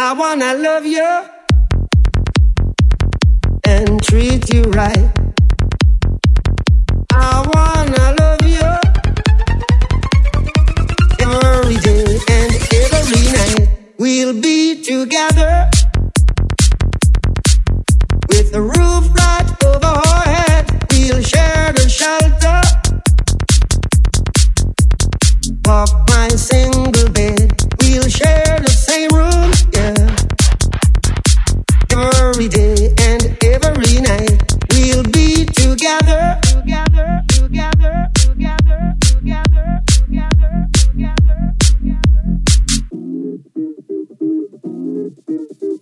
I wanna love you and treat you right. I wanna love you every day and every night. We'll be together with the roof right over our head. We'll share the shelter of my single bed. We'll share the same room, yeah, every day and every night. We'll be together, together, together, together, together, together, together, together, together.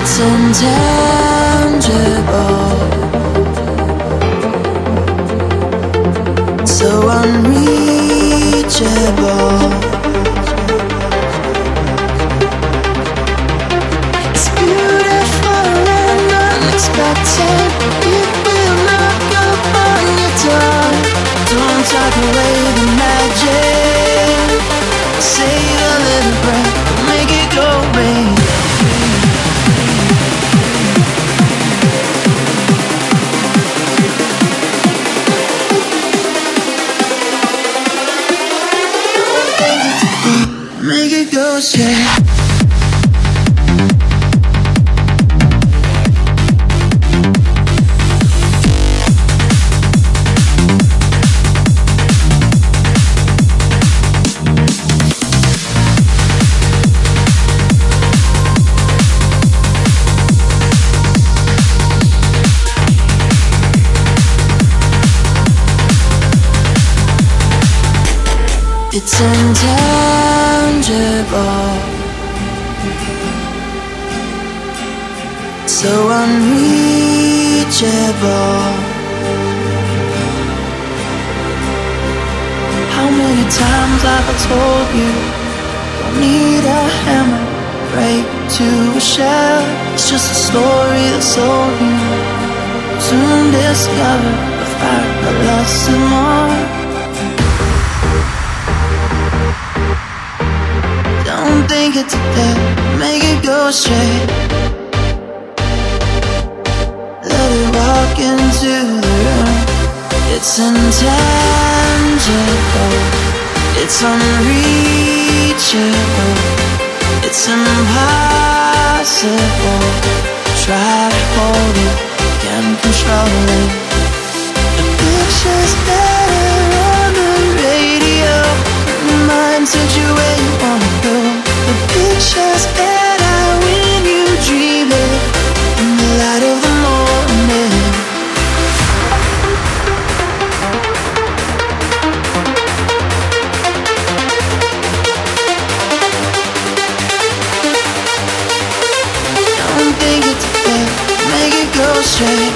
It's intangible, so unreachable. It's beautiful and unexpected. It will knock upon your door. Don't talk away the magic. Save a little breath, make it go away. Make it go, yeah. It's intangible, so unreachable. How many times have I told you, don't need a hammer, break to a shell. It's just a story that's so new. Soon discover the fact that less and more. Think it's a thing, make it go straight. Let it walk into the room. It's intangible, it's unreachable, it's impossible. Try to hold it, can't control it. The picture's better on the radio. Reminds you where you wanna go. The picture's better when you dream it in the light of the morning. Don't think it's fair, make it go straight.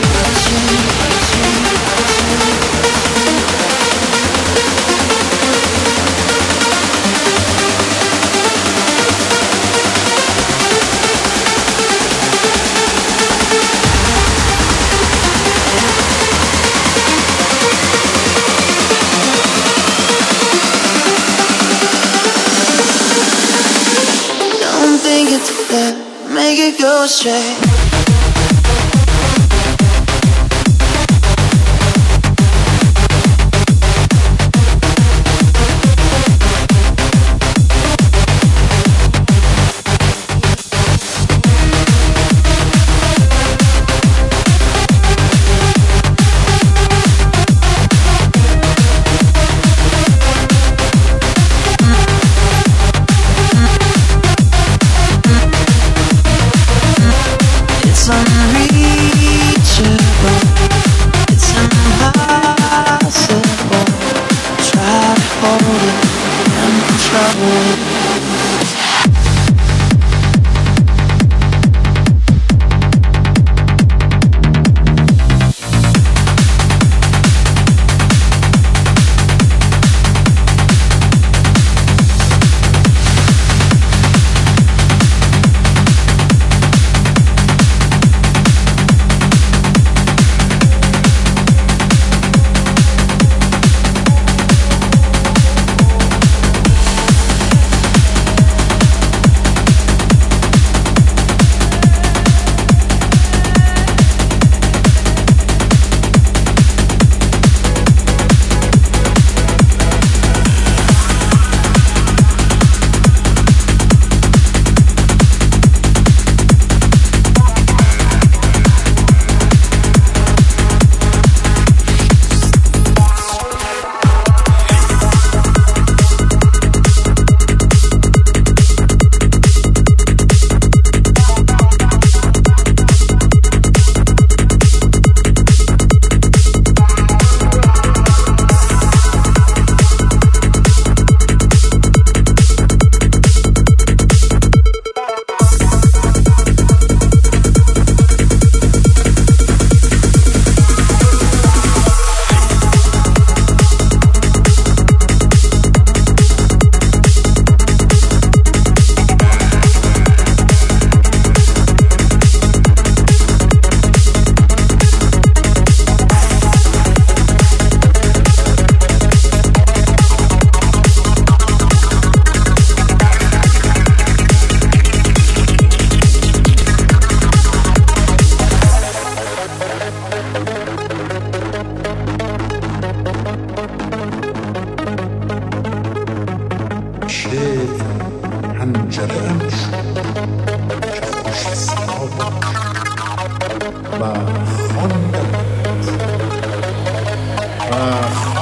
Make it go straight.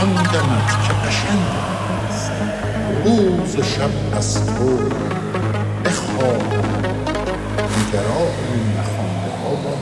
عندنا شبشين روز شب از تو بخواب دیگران نخوانده ها با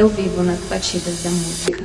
Eu vivo nas batidas da música.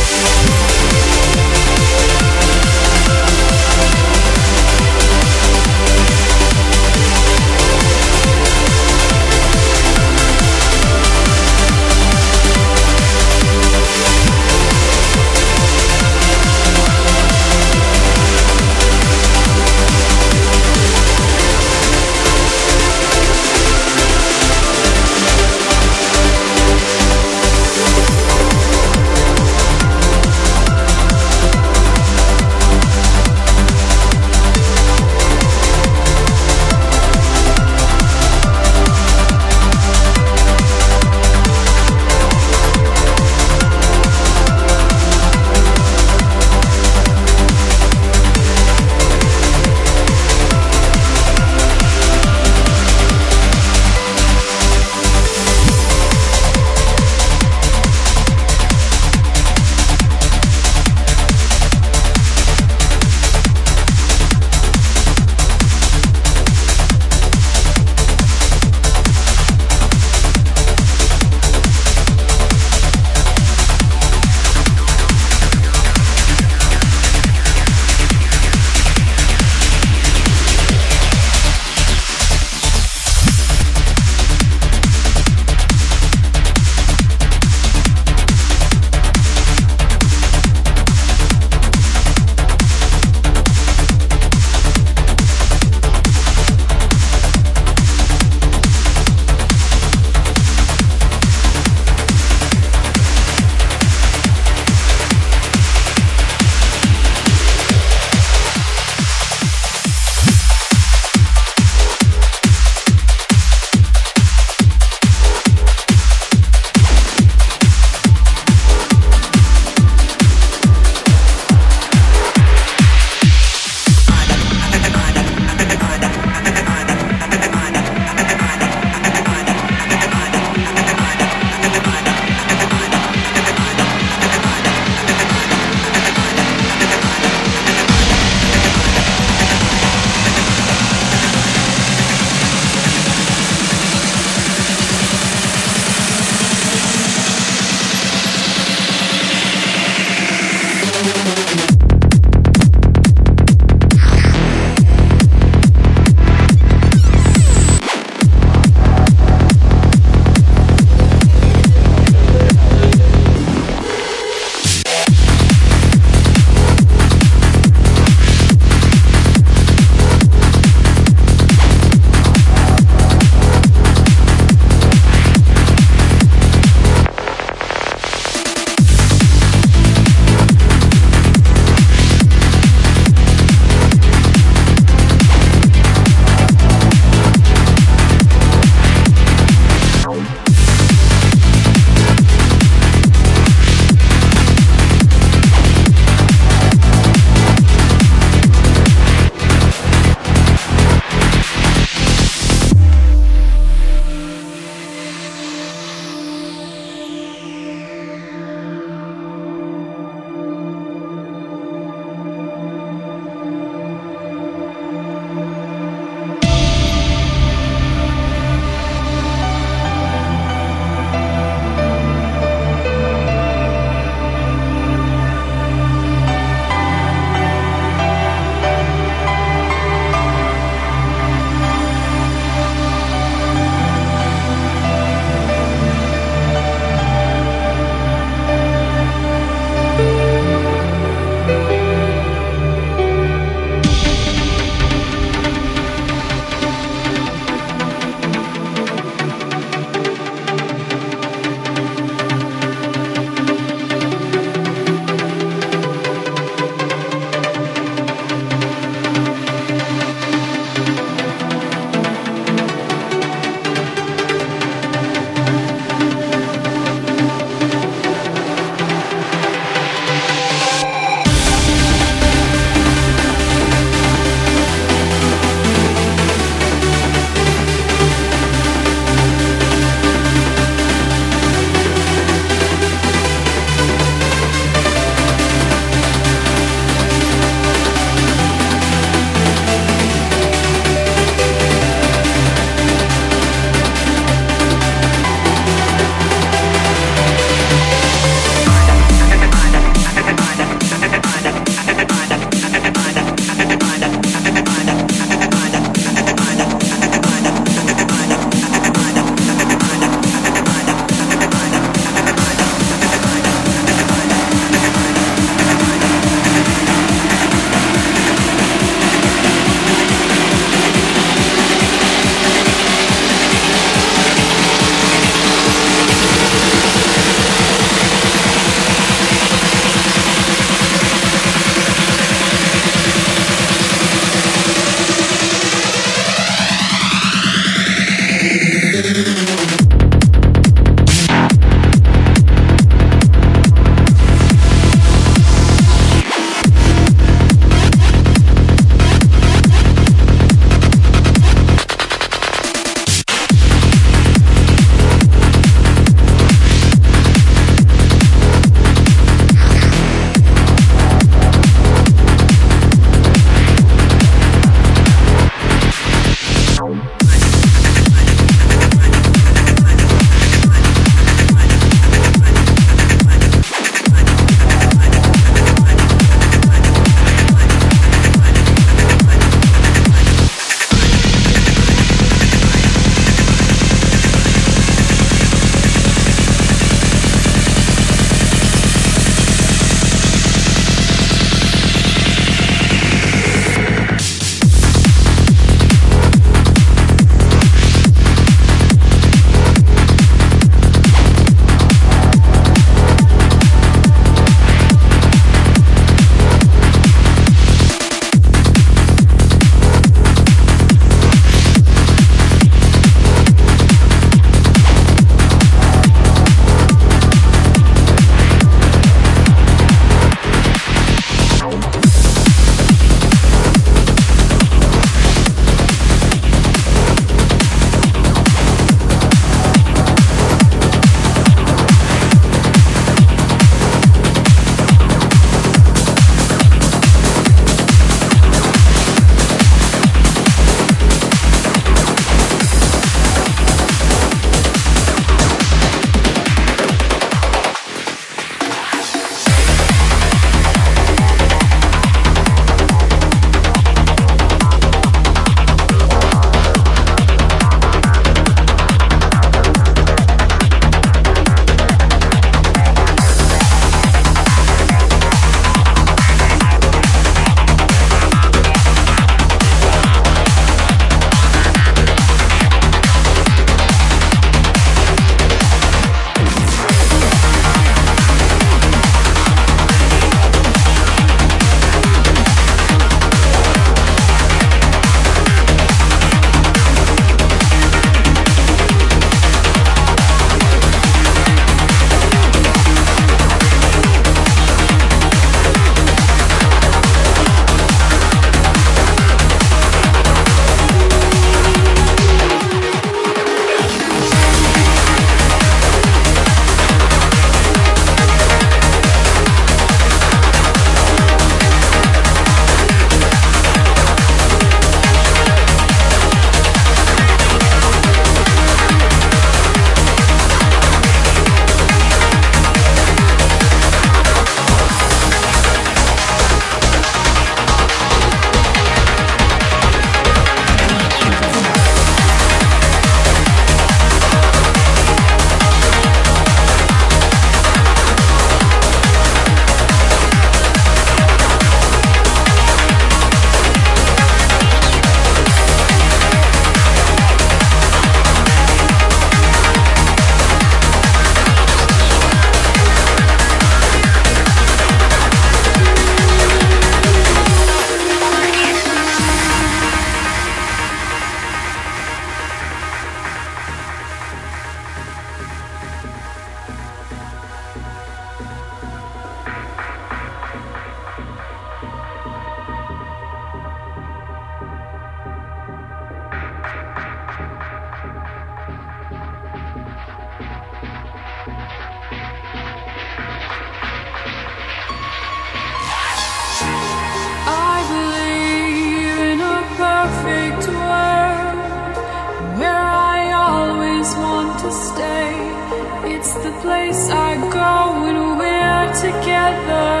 the place I go when we're together.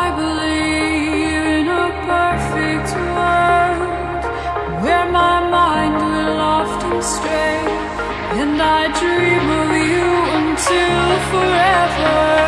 I believe in a perfect world where my mind will often stray, and I dream of you until forever.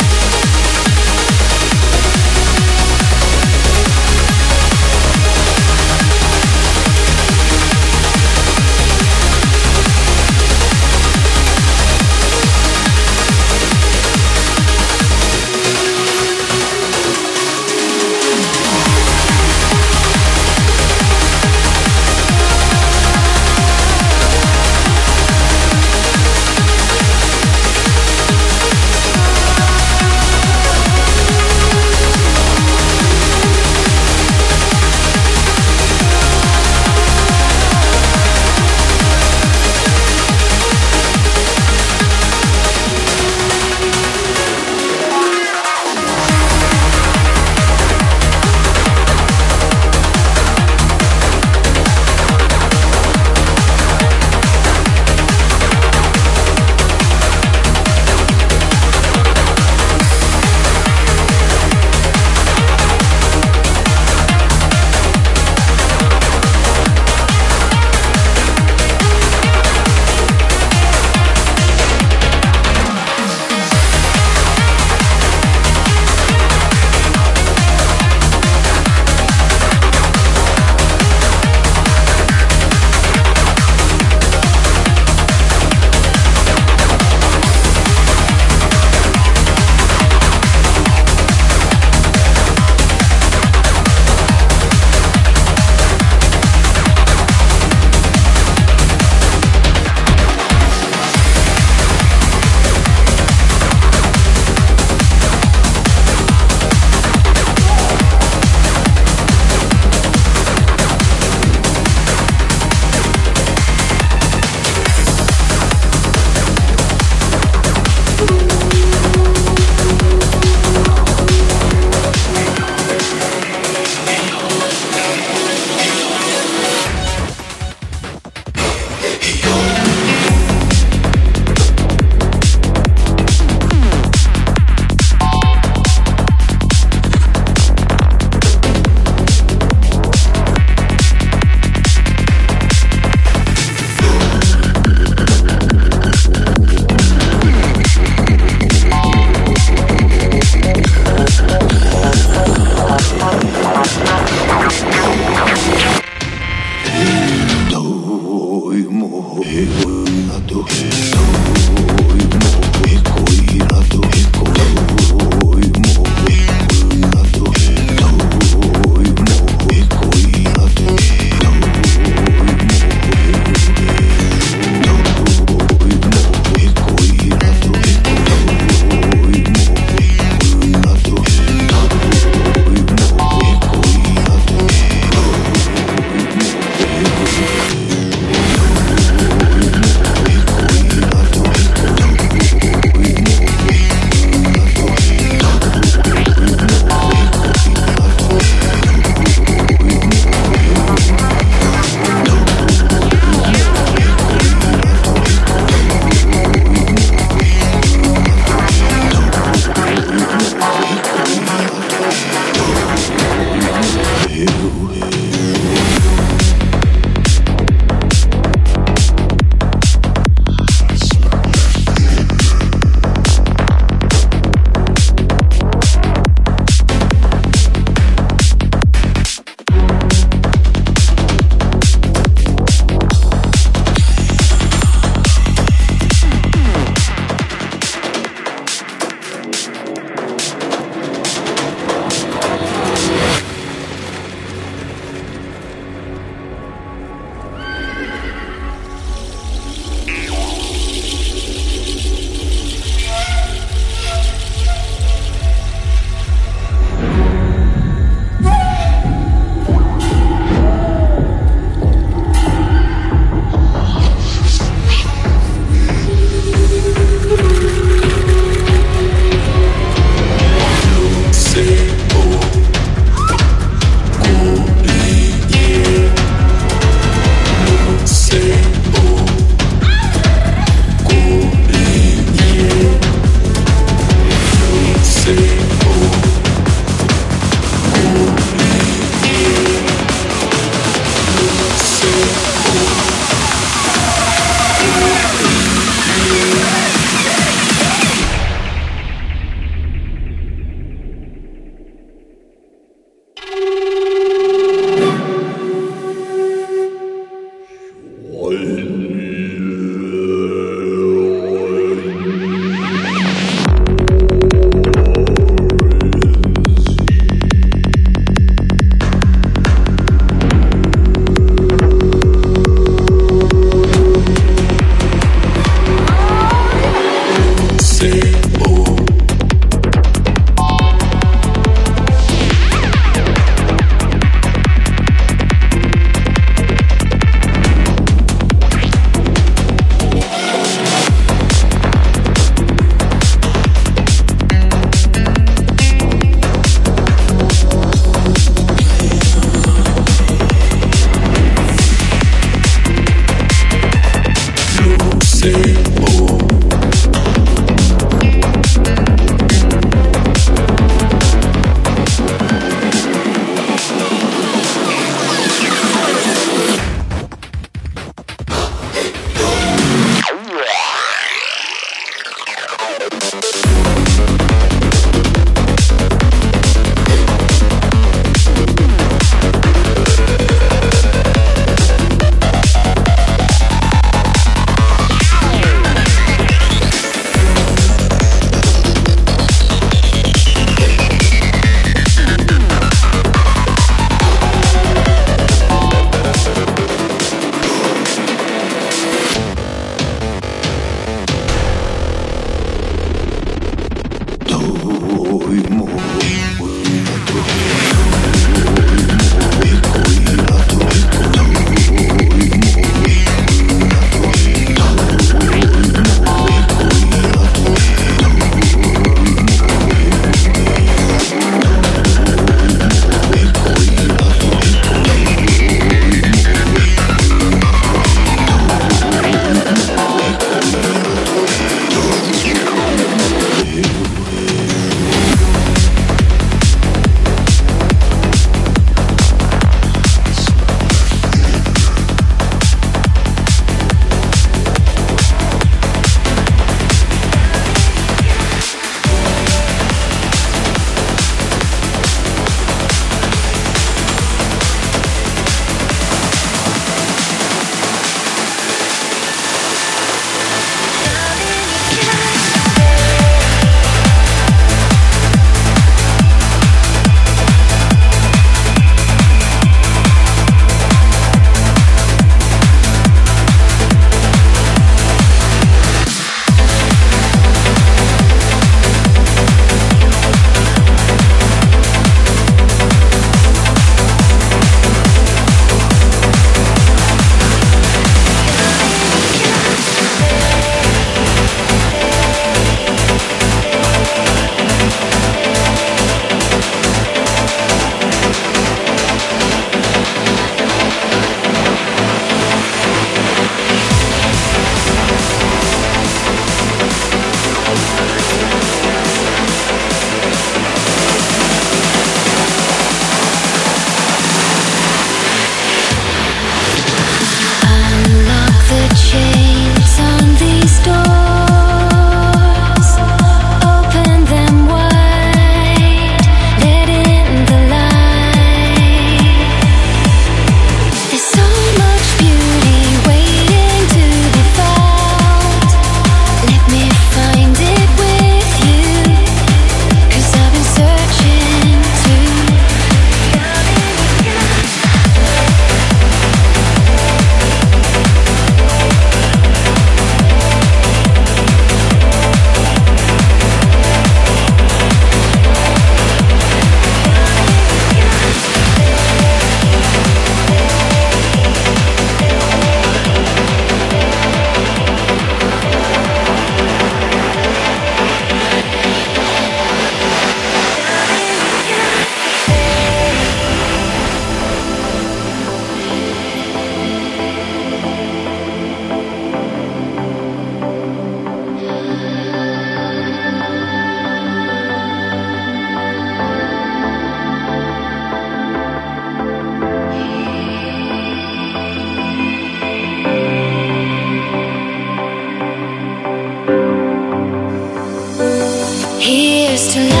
Here's to life.